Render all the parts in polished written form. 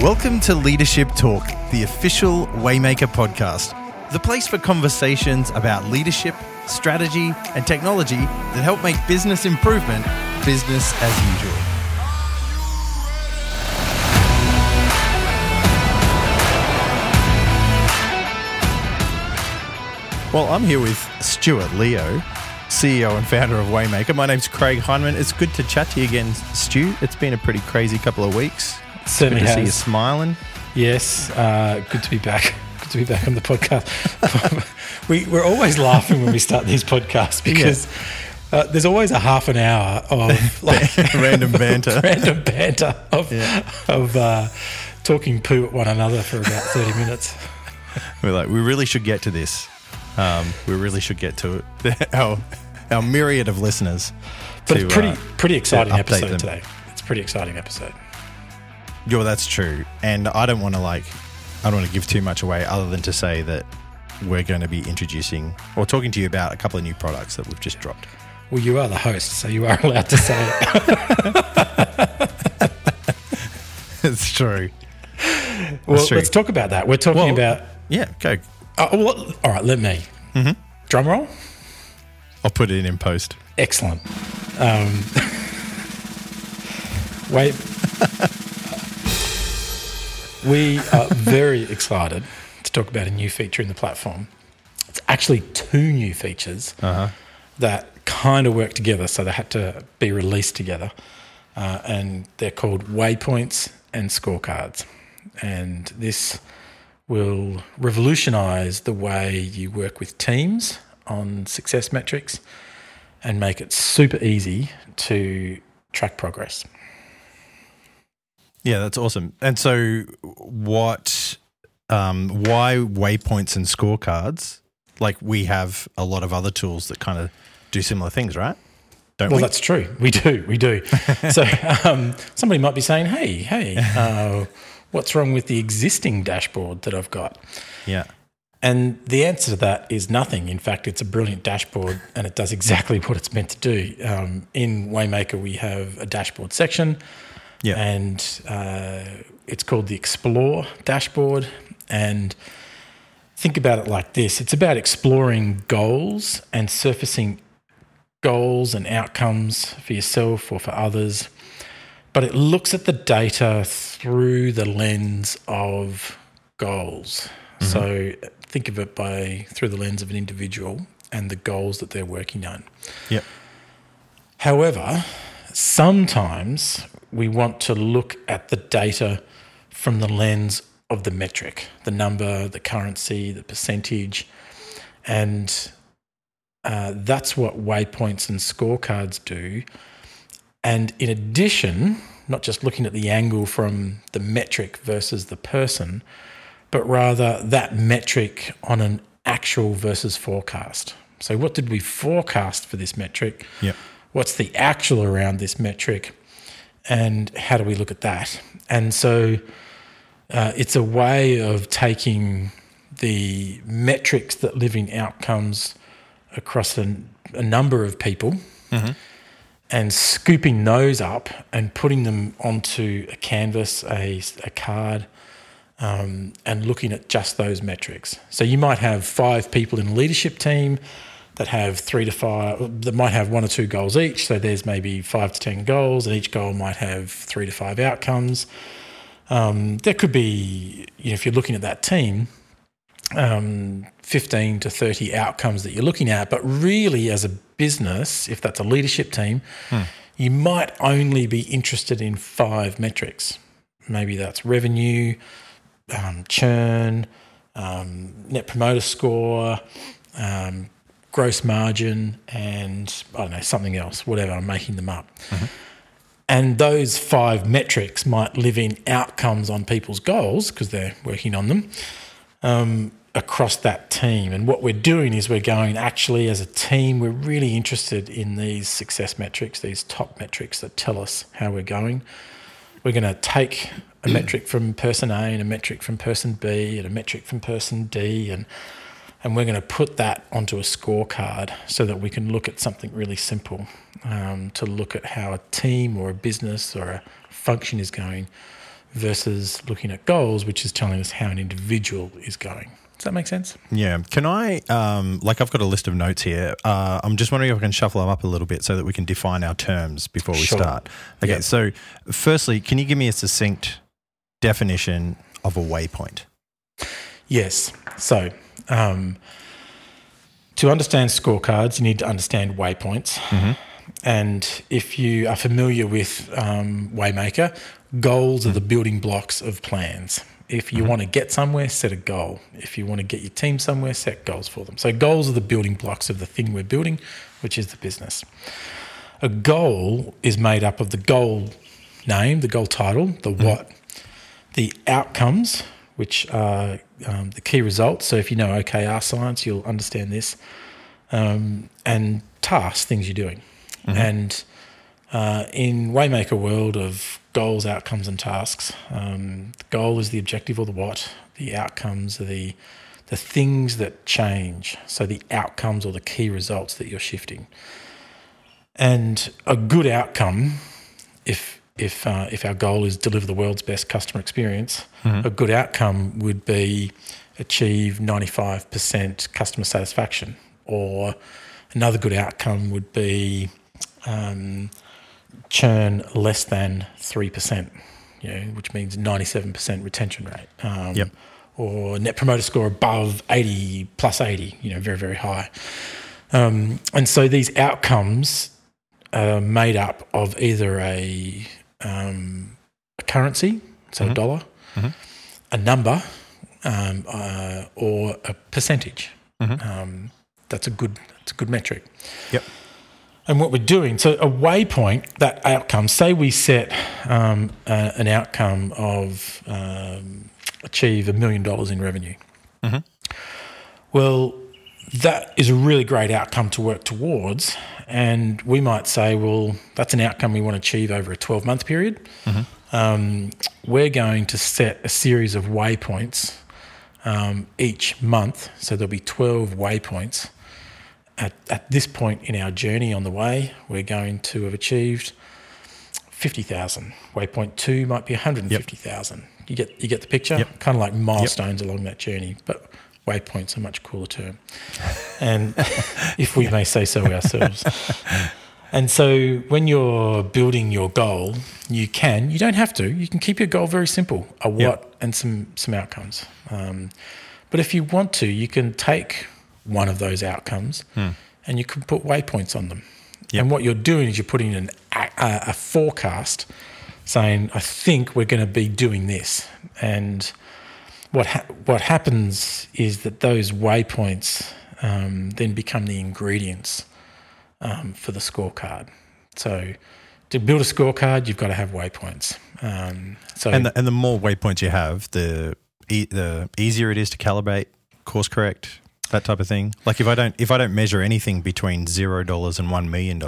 Welcome to Leadership Talk, the official Waymaker podcast, the place for conversations about leadership, strategy, and technology that help make business improvement business as usual. Well, I'm here with Stuart Leo, CEO and founder of Waymaker. My name's Craig Heineman. It's good to chat to you again, Stu. It's been a pretty crazy couple of weeks. Certainly good to see you smiling. Yes, good to be back. Good to be back on the podcast. we're always laughing when we start these podcasts because there's always a half an hour of like random banter of talking poo at one another for about 30 minutes. We're like, we really should get to this. We really should get to it. Our myriad of listeners. But it's pretty exciting episode today. It's a pretty exciting episode. Yeah, well, that's true. And I don't want to give too much away other than to say that we're going to be introducing or talking to you about a couple of new products that we've just dropped. Well, you are the host, so you are allowed to say it. It's true. Well, let's talk about that. We're talking about... Yeah, go. All right, let me. Mm-hmm. Drum roll. I'll put it in post. Excellent. Wait. We are very excited to talk about a new feature in the platform. It's actually two new features that kind of work together, so they had to be released together. And they're called waypoints and scorecards. And this will revolutionise the way you work with teams on success metrics and make it super easy to track progress. Yeah, that's awesome. And so what, why waypoints and scorecards? Like, we have a lot of other tools that kind of do similar things, right? Well, that's true. We do. So somebody might be saying, hey, what's wrong with the existing dashboard that I've got? Yeah. And the answer to that is nothing. In fact, it's a brilliant dashboard and it does exactly what it's meant to do. In Waymaker, we have a dashboard section. Yeah. And it's called the Explore Dashboard. And think about it like this. It's about exploring goals and surfacing goals and outcomes for yourself or for others. But it looks at the data through the lens of goals. Mm-hmm. So think of it through the lens of an individual and the goals that they're working on. Yeah. However, sometimes we want to look at the data from the lens of the metric, the number, the currency, the percentage, and that's what waypoints and scorecards do. And in addition, not just looking at the angle from the metric versus the person, but rather that metric on an actual versus forecast. So what did we forecast for this metric? Yep. What's the actual around this metric? And how do we look at that? And so it's a way of taking the metrics that live in outcomes across a number of people and scooping those up and putting them onto a canvas, a card, and looking at just those metrics. So you might have 5 people in a leadership team that might have 1 or 2 goals each. So there's maybe 5 to 10 goals, and each goal might have 3 to 5 outcomes. There could be, if you're looking at that team, 15 to 30 outcomes that you're looking at. But really, as a business, if that's a leadership team, you might only be interested in 5 metrics. Maybe that's revenue, churn, net promoter score, gross margin, and I don't know, something else, whatever, I'm making them up. Mm-hmm. And those 5 metrics might live in outcomes on people's goals because they're working on them across that team. And what we're doing is we're going, actually, as a team, we're really interested in these success metrics, these top metrics that tell us how we're going. We're going to take a metric from person A and a metric from person B and a metric from person D and we're going to put that onto a scorecard so that we can look at something really simple to look at how a team or a business or a function is going versus looking at goals, which is telling us how an individual is going. Does that make sense? Yeah. Can I, like I've got a list of notes here. I'm just wondering if I can shuffle them up a little bit so that we can define our terms before we start. Okay. Yep. So firstly, can you give me a succinct definition of a waypoint? Yes. So to understand scorecards, you need to understand waypoints. Mm-hmm. And if you are familiar with Waymaker, goals are the building blocks of plans. If you want to get somewhere, set a goal. If you want to get your team somewhere, set goals for them. So goals are the building blocks of the thing we're building, which is the business. A goal is made up of the goal name, the goal title, the what, the outcomes, which are the key results. So if you know OKR science, you'll understand this, and tasks, things you're doing. Mm-hmm. And in Waymaker world of goals, outcomes and tasks, the goal is the objective or the what, the outcomes are the things that change, so the outcomes or the key results that you're shifting. And a good outcome, if our goal is deliver the world's best customer experience, a good outcome would be achieve 95% customer satisfaction, or another good outcome would be churn less than 3%, you know, which means 97% retention rate, or net promoter score above 80, plus 80, you know, very, very high. And so these outcomes are made up of either a currency, so a dollar, a number, or a percentage. That's a good metric. Yep. And what we're doing, so a waypoint, that outcome, say we set an outcome of achieve $1 million in revenue. Well, that is a really great outcome to work towards, and we might say, well, that's an outcome we want to achieve over a 12-month period. We're going to set a series of waypoints each month, so there'll be 12 waypoints. At this point in our journey on the way, we're going to have achieved 50,000. Waypoint 2 might be 150,000. You get the picture? Yep. Kind of like milestones along that journey, but waypoints are a much cooler term. And if we may say so ourselves. And so when you're building your goal, you don't have to, you can keep your goal very simple, a what and some outcomes. But if you want to, you can take one of those outcomes and you can put waypoints on them. And what you're doing is you're putting in a forecast saying, I think we're going to be doing this. And what happens is that those waypoints then become the ingredients for the scorecard. So to build a scorecard, you've got to have waypoints. And the more waypoints you have, the easier it is to calibrate, course correct, that type of thing. Like if I don't measure anything between $0 and $1 million,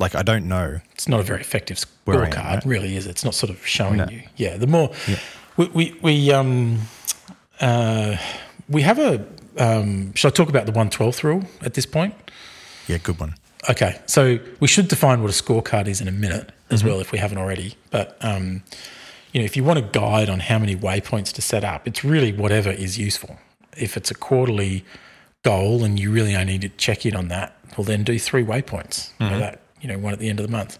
like I don't know. It's not a very effective scorecard, really, is it? It's not sort of showing you. Yeah, the more we have a. Shall I talk about the 1/12 rule at this point? Yeah, good one. Okay, so we should define what a scorecard is in a minute as well, if we haven't already. But you know, if you want a guide on how many waypoints to set up, it's really whatever is useful. If it's a quarterly goal and you really only need to check in on that, well, then do 3 waypoints. One at the end of the month.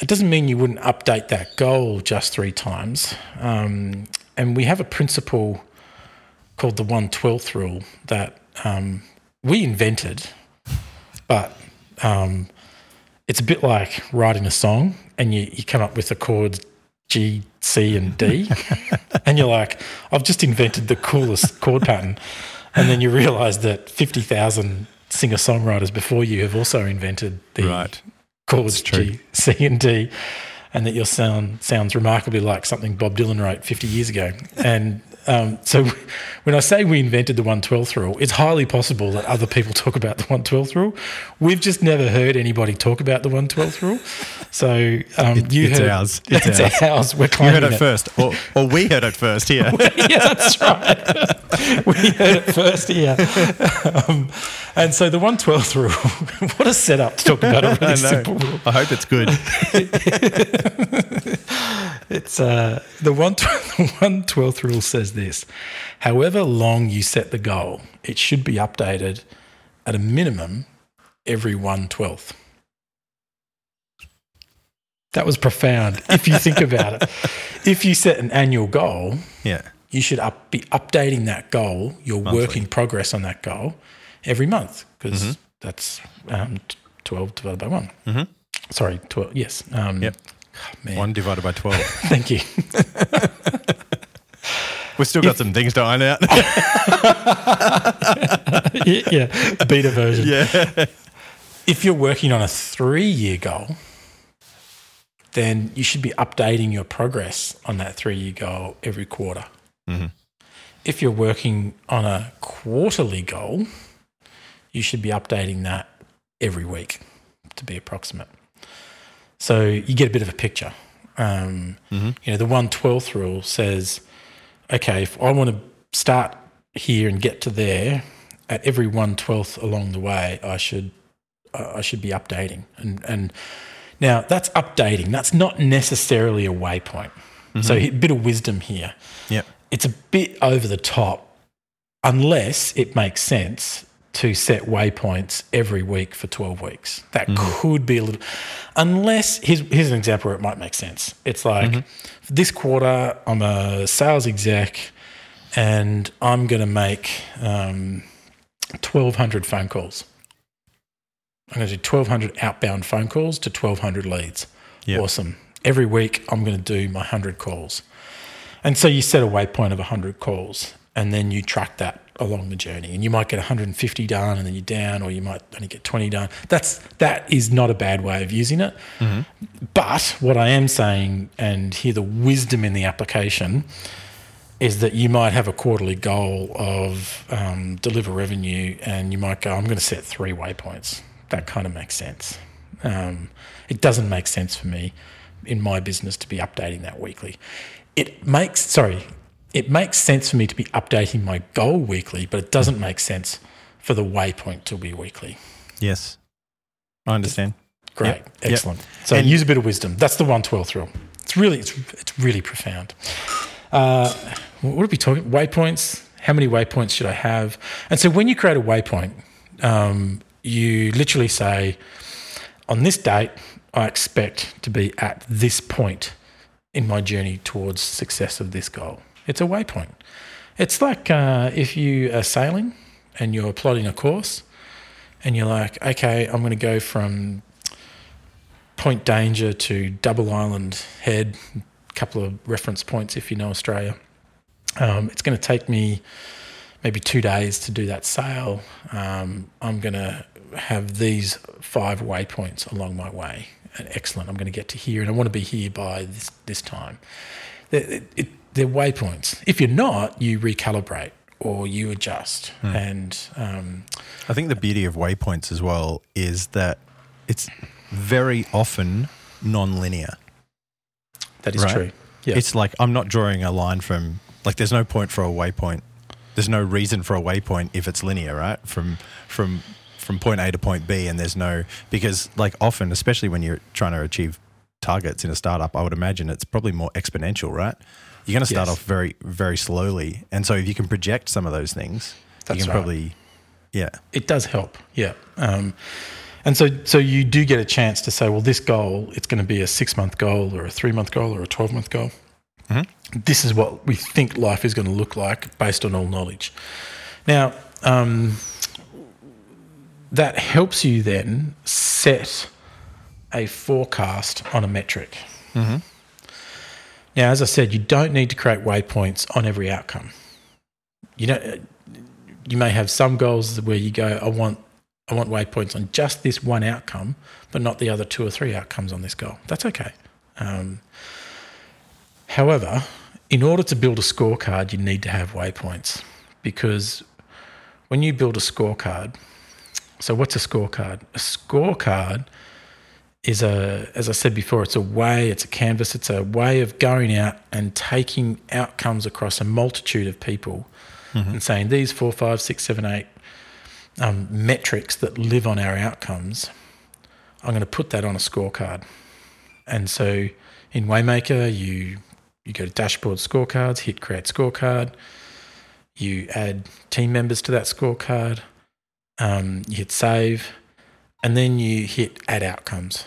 It doesn't mean you wouldn't update that goal just 3 times. And we have a principle called the 1/12 rule that we invented, but it's a bit like writing a song and you come up with the chords G, C and D and you're like, I've just invented the coolest chord pattern. And then you realise that 50,000 singer-songwriters before you have also invented the chords G, C and D, and that your sound sounds remarkably like something Bob Dylan wrote 50 years ago. And so when I say we invented the 1/12 rule, it's highly possible that other people talk about the 1/12 rule. We've just never heard anybody talk about the 1/12 rule. So it's ours. It's ours. We're claiming it. You heard it first. Or we heard it first here. Yeah, that's right. We heard it first here. And so the 1/12 rule, what a setup to talk about a really simple rule. I hope it's good. It's the 1/12th rule says this. However long you set the goal, it should be updated at a minimum every 1/12th. That was profound if you think about it. If you set an annual goal, you should be updating that goal, your work in progress on that goal, every month, because that's 12 divided by 1. Sorry, 12, yes. Oh, man. 1 divided by 12. Thank you. We've still got some things to iron out. Beta version. Yeah. If you're working on a 3-year goal, then you should be updating your progress on that 3-year goal every quarter. If you're working on a quarterly goal, you should be updating that every week to be approximate. So you get a bit of a picture. You know, the 1/12th rule says, okay, if I want to start here and get to there, at every 1/12th along the way, I should be updating. And now that's updating. That's not necessarily a waypoint. So a bit of wisdom here. It's a bit over the top unless it makes sense to set waypoints every week for 12 weeks. That could be a little – unless – here's an example where it might make sense. It's like this quarter I'm a sales exec and I'm going to make 1,200 phone calls. I'm going to do 1,200 outbound phone calls to 1,200 leads. Awesome. Every week I'm going to do my 100 calls. And so you set a waypoint of 100 calls and then you track that along the journey. And you might get 150 done and then you're down, or you might only get 20 done. That is not a bad way of using it. But what I am saying, and here the wisdom in the application, is that you might have a quarterly goal of deliver revenue and you might go, I'm going to set 3 waypoints. That kind of makes sense. It doesn't make sense for me in my business to be updating that weekly. It makes sense for me to be updating my goal weekly, but it doesn't make sense for the waypoint to be weekly. Yes. I understand. Great. Yep. Excellent. Yep. So use a bit of wisdom. That's the 1/12th rule. It's really profound. What are we talking? Waypoints. How many waypoints should I have? And so when you create a waypoint, you literally say, on this date, I expect to be at this point in my journey towards success of this goal. It's a waypoint. It's like if you are sailing and you're plotting a course and you're like, okay, I'm going to go from Point Danger to Double Island Head, a couple of reference points if you know Australia. It's going to take me maybe 2 days to do that sail. I'm going to have these 5 waypoints along my way. And excellent, I'm going to get to here and I want to be here by this time. They're waypoints. If you're not, you recalibrate or you adjust. And I think the beauty of waypoints as well is that it's very often non-linear. That is true. Yeah. It's like I'm not drawing a line from – like there's no point for a waypoint. There's no reason for a waypoint if it's linear, right? From point A to point B, and there's no – because like often, especially when you're trying to achieve targets in a startup, I would imagine it's probably more exponential, right? You're going to start off very, very slowly. And so if you can project some of those things, that's you can probably, It does help, and so you do get a chance to say, well, this goal, it's going to be a 6-month goal or a 3-month goal or a 12-month goal. This is what we think life is going to look like based on all knowledge. Now, that helps you then set a forecast on a metric. Now, as I said, you don't need to create waypoints on every outcome. You may have some goals where you go, I want waypoints on just this one outcome, but not the other 2 or 3 outcomes on this goal. That's okay. However, in order to build a scorecard, you need to have waypoints, because when you build a scorecard, so what's a scorecard? A scorecard is as I said before, it's a way of going out and taking outcomes across a multitude of people and saying these 4, 5, 6, 7, 8 metrics that live on our outcomes, I'm going to put that on a scorecard. And so In Waymaker, you go to dashboard scorecards, hit create scorecard. You add team members to that scorecard. You hit save, and then you hit add outcomes.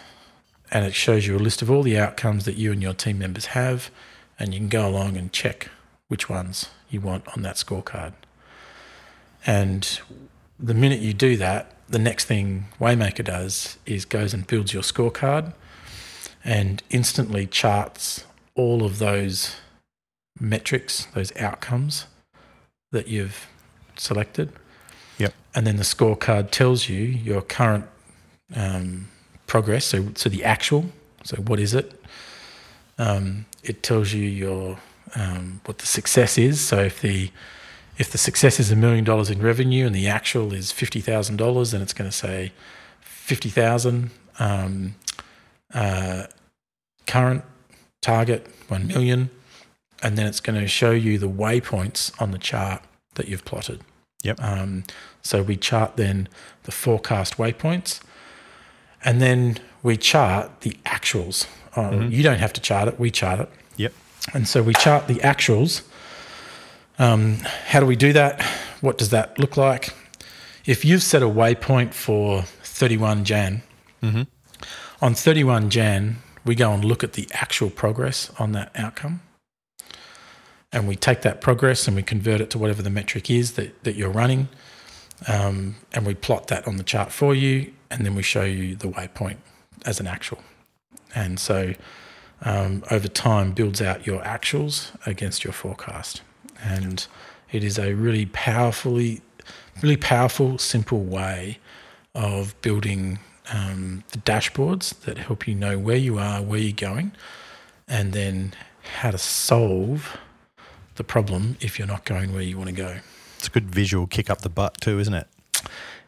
And it shows you a list of all the outcomes that you and your team members have, and you can go along and check which ones you want on that scorecard. And the minute you do that, the next thing Waymaker does is goes and builds your scorecard and instantly charts all of those metrics, those outcomes that you've selected. Yep. And then the scorecard tells you your current progress, so the actual, so what is it? It tells you your what the success is. So if the success is $1 million in revenue and the actual is $50,000, then it's going to say 50,000 current target 1 million, and then it's going to show you the waypoints on the chart that you've plotted. Yep. So we chart then the forecast waypoints, and then we chart the actuals. Mm-hmm. You don't have to chart it; we chart it. Yep. And so we chart the actuals. How do we do that? What does that look like? If you've set a waypoint for 31 Jan, mm-hmm. on 31 Jan we go and look at the actual progress on that outcome, and we take that progress and we convert it to whatever the metric is that you're running, and we plot that on the chart for you, and then we show you the waypoint as an actual. And so over time builds out your actuals against your forecast. And it is a really powerful, simple way of building the dashboards that help you know where you are, where you're going, and then how to solve the problem if you're not going where you want to go. It's a good visual kick up the butt too, isn't it?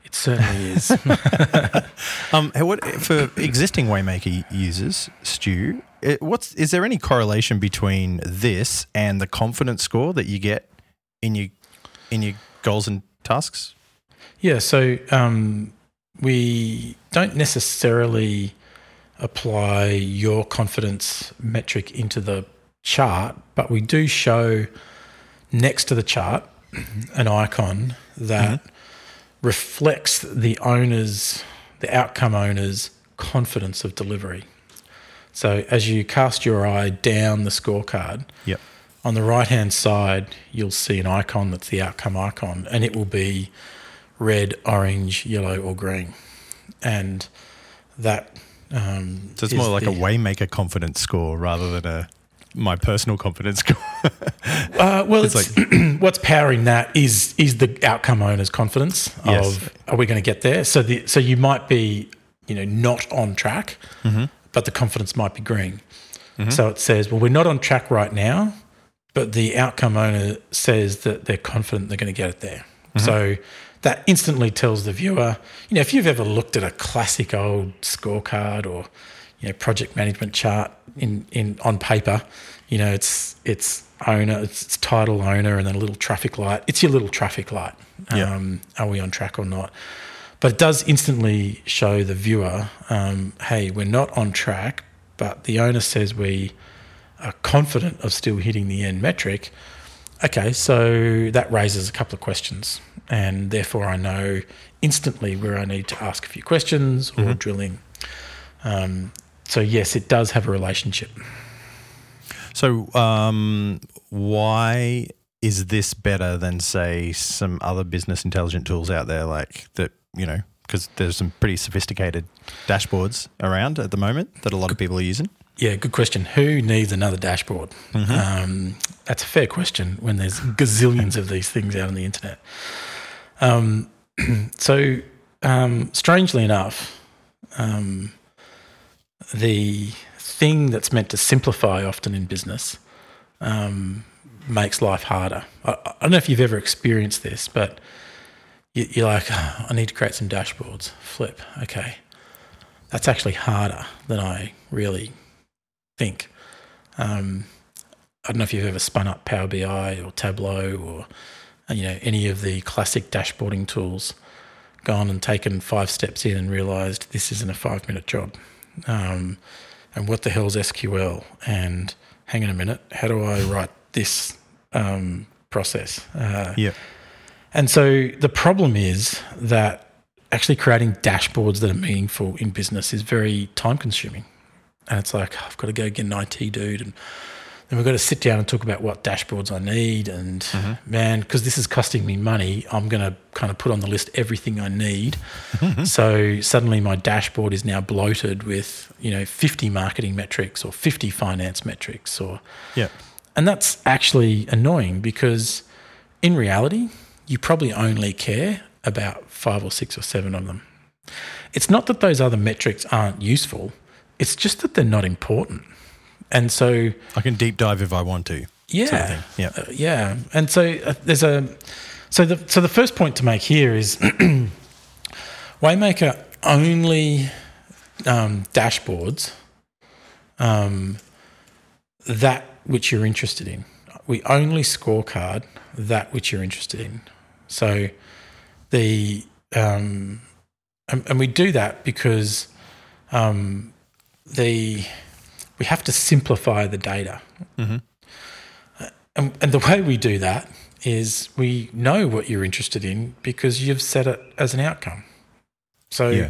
It certainly is. For existing Waymaker users, Stu, is there any correlation between this and the confidence score that you get in your goals and tasks? Yeah, so we don't necessarily apply your confidence metric into the chart, but we do show next to the chart an icon that mm-hmm. reflects the outcome owner's confidence of delivery. So as you cast your eye down the scorecard, yep. on the right-hand side you'll see an icon that's the outcome icon, and it will be red, orange, yellow or green. And that so it's more like a Waymaker confidence score rather than my personal confidence score. Well, it's what's powering that is the outcome owner's confidence of are we going to get there? So so you might be not on track. Mm-hmm. But the confidence might be green. Mm-hmm. So it says, well, we're not on track right now, but the outcome owner says that they're confident they're going to get it there. Mm-hmm. So that instantly tells the viewer, if you've ever looked at a classic old scorecard or, project management chart in on paper, it's owner, it's title owner and then a little traffic light. It's your little traffic light. Yeah. Are we on track or not? But it does instantly show the viewer, hey, we're not on track, but the owner says we are confident of still hitting the end metric. Okay, so that raises a couple of questions, and therefore I know instantly where I need to ask a few questions or mm-hmm. drill in. So, yes, it does have a relationship. So why is this better than, say, some other business intelligence tools out there like that? Because there's some pretty sophisticated dashboards around at the moment that a lot of people are using. Yeah, good question. Who needs another dashboard? Mm-hmm. That's a fair question when there's gazillions of these things out on the internet. Strangely enough, the thing that's meant to simplify often in business makes life harder. I don't know if you've ever experienced this, but you're like, oh, I need to create some dashboards. Flip, okay. That's actually harder than I really think. I don't know if you've ever spun up Power BI or Tableau or any of the classic dashboarding tools, gone and taken 5 steps in and realised this isn't a 5-minute job. and what the hell's SQL, and hang on a minute, how do I write this process? Yeah. And so the problem is that actually creating dashboards that are meaningful in business is very time consuming. And it's like, I've got to go get an IT dude, and then we've got to sit down and talk about what dashboards I need. And man, because this is costing me money, I'm going to kind of put on the list everything I need. So suddenly my dashboard is now bloated with, you know, 50 marketing metrics or 50 finance metrics, or and that's actually annoying, because in reality, you probably only care about 5 or 6 or 7 of them. It's not that those other metrics aren't useful. It's just that they're not important. And so I can deep dive if I want to. And so there's a so the first point to make here is Waymaker only dashboards that which you're interested in. We only scorecard that which you're interested in. So the and we do that because we have to simplify the data. And the way we do that is we know what you're interested in because you've set it as an outcome. So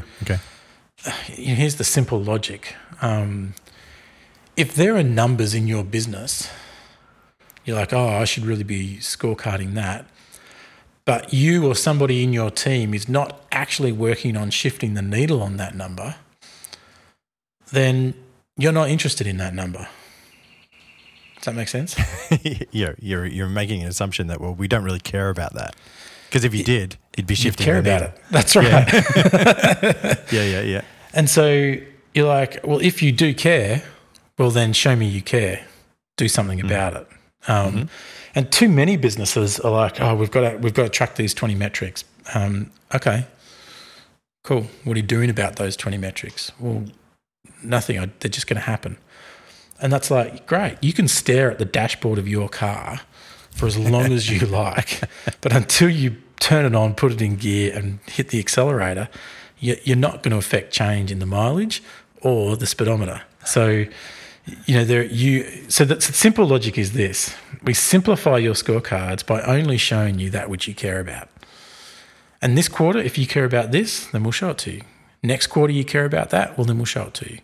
here's the simple logic. If there are numbers in your business, you're like, oh, I should really be scorecarding that. But you or somebody in your team is not actually working on shifting the needle on that number, then you're not interested in that number. Does that make sense? You're making an assumption that, well, we don't really care about that. Because if you did, it'd be shifting. You'd care about it. That's right. Yeah. And so you're like, well, if you do care, well, then show me you care. Do something about it. And too many businesses are like, oh, we've got to track these 20 metrics. Okay, cool. What are you doing about those 20 metrics? Well, nothing. They're just going to happen. And that's like, great. You can stare at the dashboard of your car for as long as you like, but until you turn it on, put it in gear and hit the accelerator, you're not going to affect change in the mileage or the speedometer. So, you know, so the simple logic is this. We simplify your scorecards by only showing you that which you care about. And this quarter, if you care about this, then we'll show it to you. Next quarter you care about that, well, then we'll show it to you.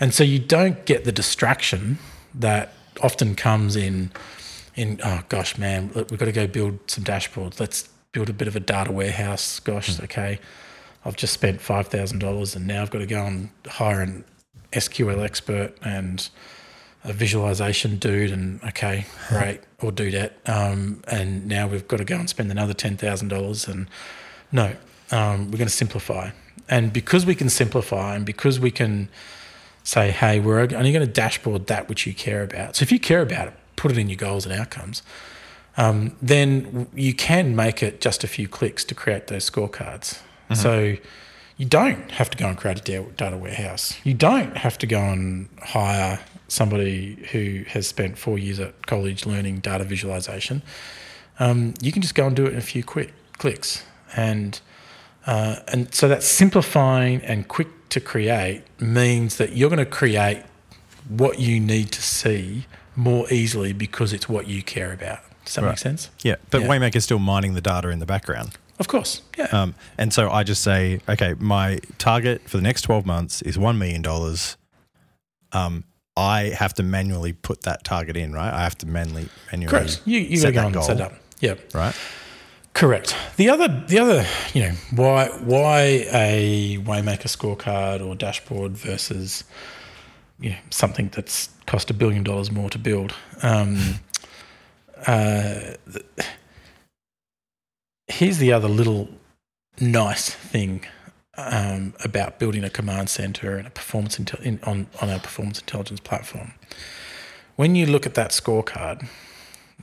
And so you don't get the distraction that often comes in oh, gosh, man, we've got to go build some dashboards. Let's build a bit of a data warehouse. Gosh, okay, I've just spent $5,000 and now I've got to go and hire an SQL expert and a visualization dude, and okay, great, or dudette. And now we've got to go and spend another $10,000, and no, we're going to simplify. And because we can simplify, and because we can say, hey, we're only going to dashboard that which you care about. So if you care about it, put it in your goals and outcomes, then you can make it just a few clicks to create those scorecards. So you don't have to go and create a data warehouse. You don't have to go and hire somebody who has spent 4 years at college learning data visualization. You can just go and do it in a few quick clicks. And so that simplifying and quick to create means that you're going to create what you need to see more easily because it's what you care about. Does that make sense? Yeah, but Waymaker is still mining the data in the background. Of course, yeah. And so I just say, okay, my target for the next 12 months is $1 million. I have to manually put that target in, right? I have to manually correct. You got to go and set up. Yep. Right? Correct. The other, you know, why a Waymaker scorecard or dashboard versus, you know, something that's cost $1 billion more to build. Here's the other little nice thing about building a command center and a performance on our performance intelligence platform. When you look at that scorecard,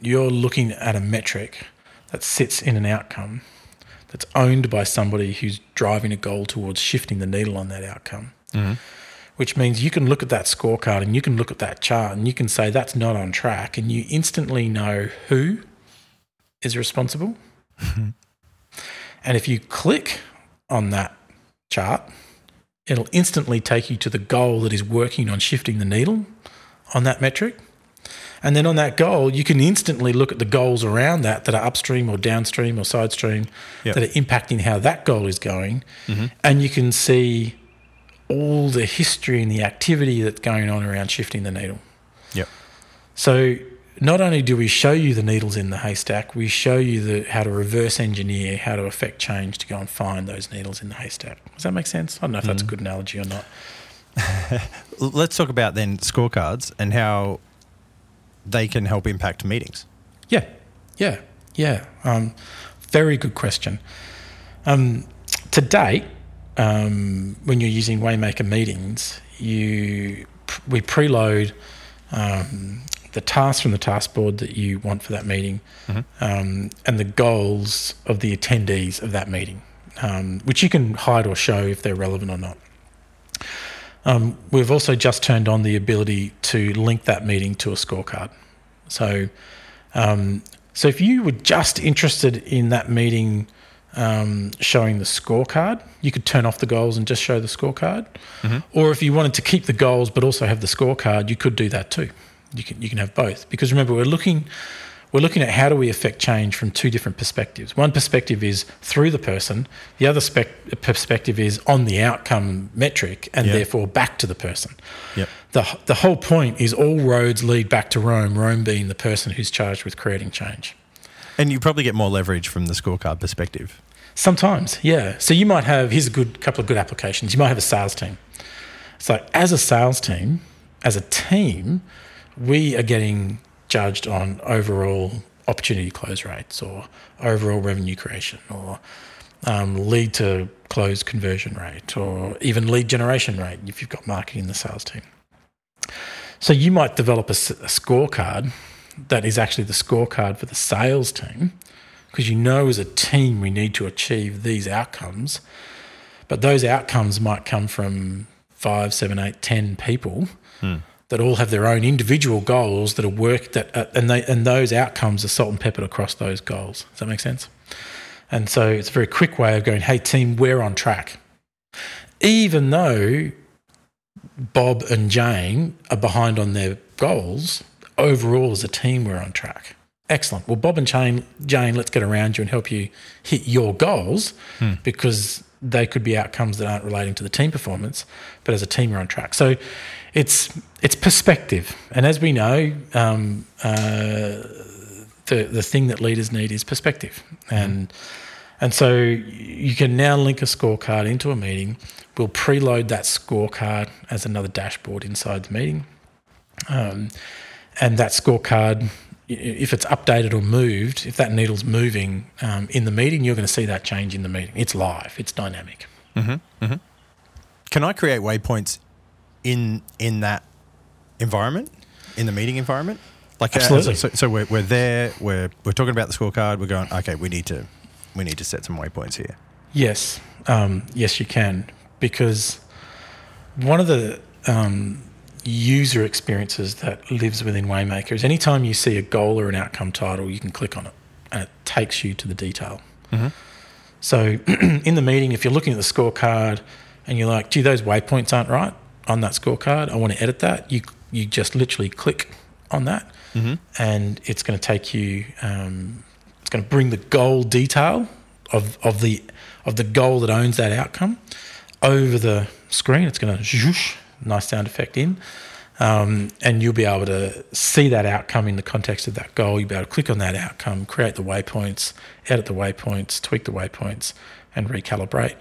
you're looking at a metric that sits in an outcome that's owned by somebody who's driving a goal towards shifting the needle on that outcome, which means you can look at that scorecard and you can look at that chart and you can say that's not on track, and you instantly know who is responsible. And if you click on that chart, it'll instantly take you to the goal that is working on shifting the needle on that metric. And then on that goal, you can instantly look at the goals around that that are upstream or downstream or side stream that are impacting how that goal is going. Mm-hmm. And you can see all the history and the activity that's going on around shifting the needle. Yep. So not only do we show you the needles in the haystack, we show you how to reverse engineer, how to affect change to go and find those needles in the haystack. Does that make sense? I don't know if that's a good analogy or not. Let's talk about then scorecards and how they can help impact meetings. Yeah. Very good question. To date, when you're using Waymaker meetings, we preload the tasks from the task board that you want for that meeting, and the goals of the attendees of that meeting, which you can hide or show if they're relevant or not. We've also just turned on the ability to link that meeting to a scorecard. So if you were just interested in that meeting showing the scorecard, you could turn off the goals and just show the scorecard. Mm-hmm. Or if you wanted to keep the goals but also have the scorecard, you could do that too. You can have both, because remember, we're looking at how do we affect change from two different perspectives. One perspective is through the person. The other perspective is on the outcome metric and therefore back to the person. Yep. The whole point is all roads lead back to Rome, Rome being the person who's charged with creating change. And you probably get more leverage from the scorecard perspective. Sometimes, yeah. So you might have, here's a good couple of good applications. You might have a sales team. So as a sales team, as a team, we are getting judged on overall opportunity close rates or overall revenue creation or lead to close conversion rate or even lead generation rate if you've got marketing in the sales team. So you might develop a scorecard that is actually the scorecard for the sales team, because you know as a team we need to achieve these outcomes, but those outcomes might come from 5, 7, 8, 10 people that all have their own individual goals that are work that and those outcomes are salt and peppered across those goals. Does that make sense? And so it's a very quick way of going, hey team, we're on track, even though Bob and Jane are behind on their goals. Overall as a team, we're on track. Excellent. Well, Bob and Jane, let's get around you and help you hit your goals, because they could be outcomes that aren't relating to the team performance, but as a team you're on track. So it's perspective. And as we know, the thing that leaders need is perspective. And so you can now link a scorecard into a meeting. We'll preload that scorecard as another dashboard inside the meeting. And that scorecard, if it's updated or moved, if that needle's moving in the meeting, you're going to see that change in the meeting. It's live. It's dynamic. Mm-hmm. Mm-hmm. Can I create waypoints in that environment, in the meeting environment? Like, absolutely. So we're there. We're talking about the scorecard. We're going, okay, we need to set some waypoints here. Yes. Yes, you can, because one of the user experiences that lives within Waymaker is anytime you see a goal or an outcome title, you can click on it and it takes you to the detail. Mm-hmm. So in the meeting, if you're looking at the scorecard and you're like, gee, those waypoints aren't right on that scorecard, I want to edit that, you just literally click on that, and it's going to take you, it's going to bring the goal detail of the goal that owns that outcome over the screen. It's going to zhoosh, nice sound effect in, and you'll be able to see that outcome in the context of that goal. You'll be able to click on that outcome, create the waypoints, edit the waypoints, tweak the waypoints, and recalibrate.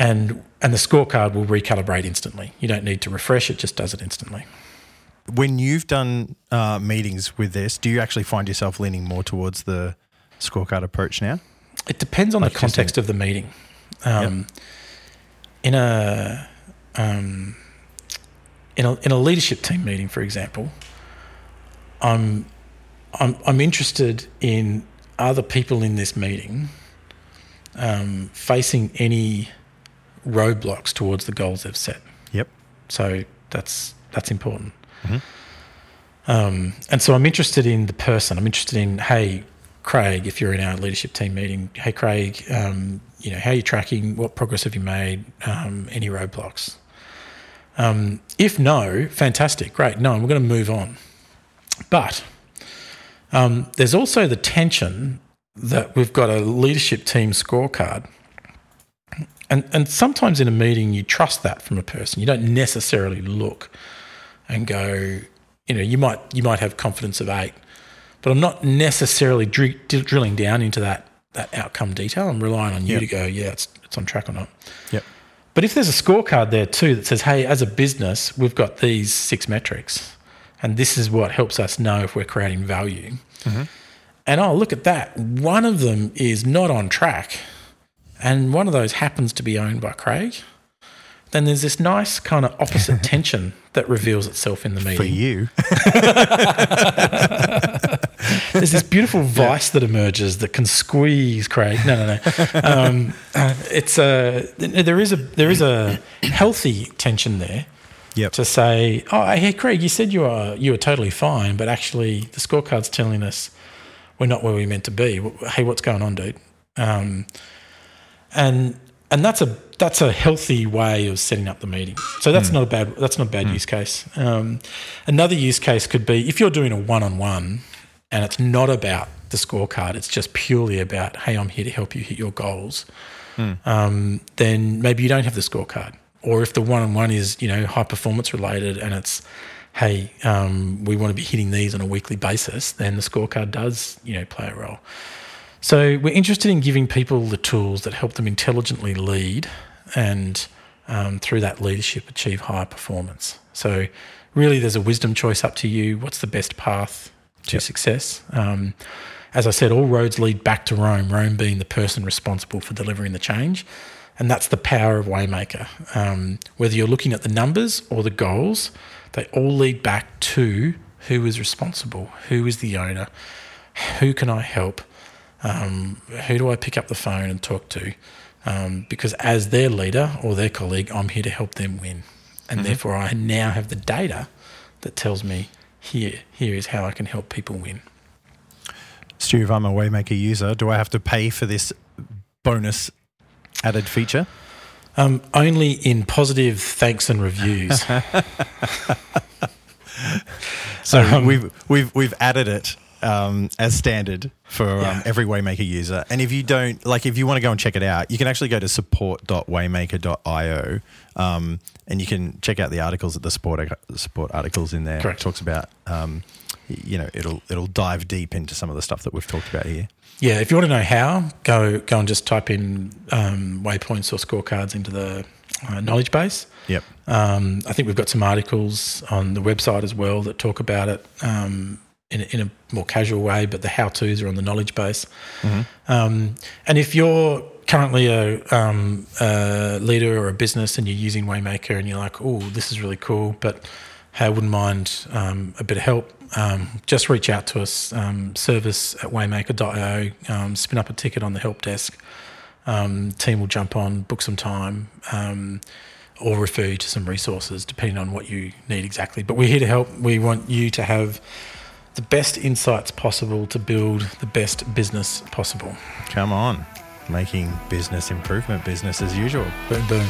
And the scorecard will recalibrate instantly. You don't need to refresh, it just does it instantly. When you've done meetings with this, do you actually find yourself leaning more towards the scorecard approach now? It depends on the context of the meeting. In a leadership team meeting, for example, I'm interested in other people in this meeting facing any roadblocks towards the goals they've set. Yep. So that's important. Mm-hmm. And so I'm interested in the person. I'm interested in, hey, Craig, if you're in our leadership team meeting, hey, Craig, you know, how you're tracking, what progress have you made, any roadblocks. If no, fantastic, great, no, and we're going to move on. But there's also the tension that we've got a leadership team scorecard. And sometimes in a meeting you trust that from a person. You don't necessarily look and go, you know, you might have confidence of 8, but I'm not necessarily drilling down into that outcome detail. I'm relying on you to go, yeah, it's on track or not. Yep. But if there's a scorecard there too that says, hey, as a business, we've got these 6 metrics, and this is what helps us know if we're creating value. Mm-hmm. And I'll look at that. One of them is not on track, and one of those happens to be owned by Craig, then there's this nice kind of opposite tension that reveals itself in the meeting. For you. There's this beautiful vice that emerges that can squeeze Craig. No. There is a healthy tension there. Yep. To say, oh, hey, Craig, you said you were totally fine, but actually the scorecard's telling us we're not where we meant to be. Hey, what's going on, dude? And that's a healthy way of setting up the meeting. So that's not a bad use case. Another use case could be if you're doing a one-on-one and it's not about the scorecard, it's just purely about, hey, I'm here to help you hit your goals. Then maybe you don't have the scorecard. Or if the one-on-one is, you know, high performance related and it's, hey, we want to be hitting these on a weekly basis, then the scorecard does, you know, play a role. So we're interested in giving people the tools that help them intelligently lead and through that leadership achieve higher performance. So really there's a wisdom choice up to you. What's the best path to success? As I said, all roads lead back to Rome, Rome being the person responsible for delivering the change. And that's the power of Waymaker. Whether you're looking at the numbers or the goals, they all lead back to who is responsible, who is the owner, who can I help, who do I pick up the phone and talk to? Because as their leader or their colleague, I'm here to help them win. And therefore I now have the data that tells me here is how I can help people win. Stu, if I'm a Waymaker user, do I have to pay for this bonus added feature? Only in positive thanks and reviews. So we've added it as standard for every Waymaker user. And if you don't, like, if you want to go and check it out, you can actually go to support.waymaker.io and you can check out the articles at the support articles in there. Correct. It talks about it'll dive deep into some of the stuff that we've talked about here. Yeah, if you want to know how, go and just type in waypoints or scorecards into the knowledge base. Yep. I think we've got some articles on the website as well that talk about it in a more casual way, but the how-tos are on the knowledge base. Mm-hmm. And if you're currently a leader or a business and you're using Waymaker and you're like, oh, this is really cool, but hey, I wouldn't mind a bit of help, just reach out to us, service@waymaker.io, spin up a ticket on the help desk. Team will jump on, book some time, or refer you to some resources depending on what you need exactly. But we're here to help. We want you to have the best insights possible to build the best business possible. Come on, making business improvement business as usual. Boom, boom.